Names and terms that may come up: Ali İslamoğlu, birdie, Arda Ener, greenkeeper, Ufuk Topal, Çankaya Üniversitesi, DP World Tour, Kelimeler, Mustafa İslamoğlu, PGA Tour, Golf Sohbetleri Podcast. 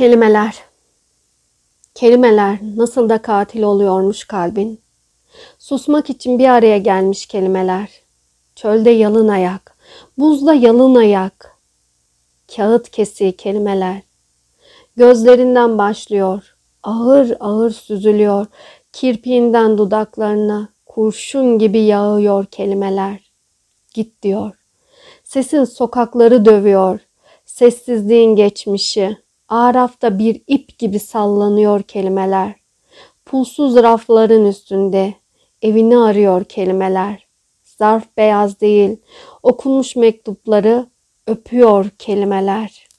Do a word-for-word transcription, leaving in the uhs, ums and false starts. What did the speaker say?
Kelimeler. Kelimeler nasıl da katil oluyormuş kalbin. Susmak için bir araya gelmiş kelimeler. Çölde yalın ayak, buzda yalın ayak. Kağıt kesiği kelimeler. Gözlerinden başlıyor, ağır ağır süzülüyor. Kirpiğinden dudaklarına kurşun gibi yağıyor kelimeler. Git diyor. Sesin sokakları dövüyor. Sessizliğin geçmişi. Arafta bir ip gibi sallanıyor kelimeler. Pulsuz rafların üstünde evini arıyor kelimeler. Zarf beyaz değil, okunmuş mektupları öpüyor kelimeler.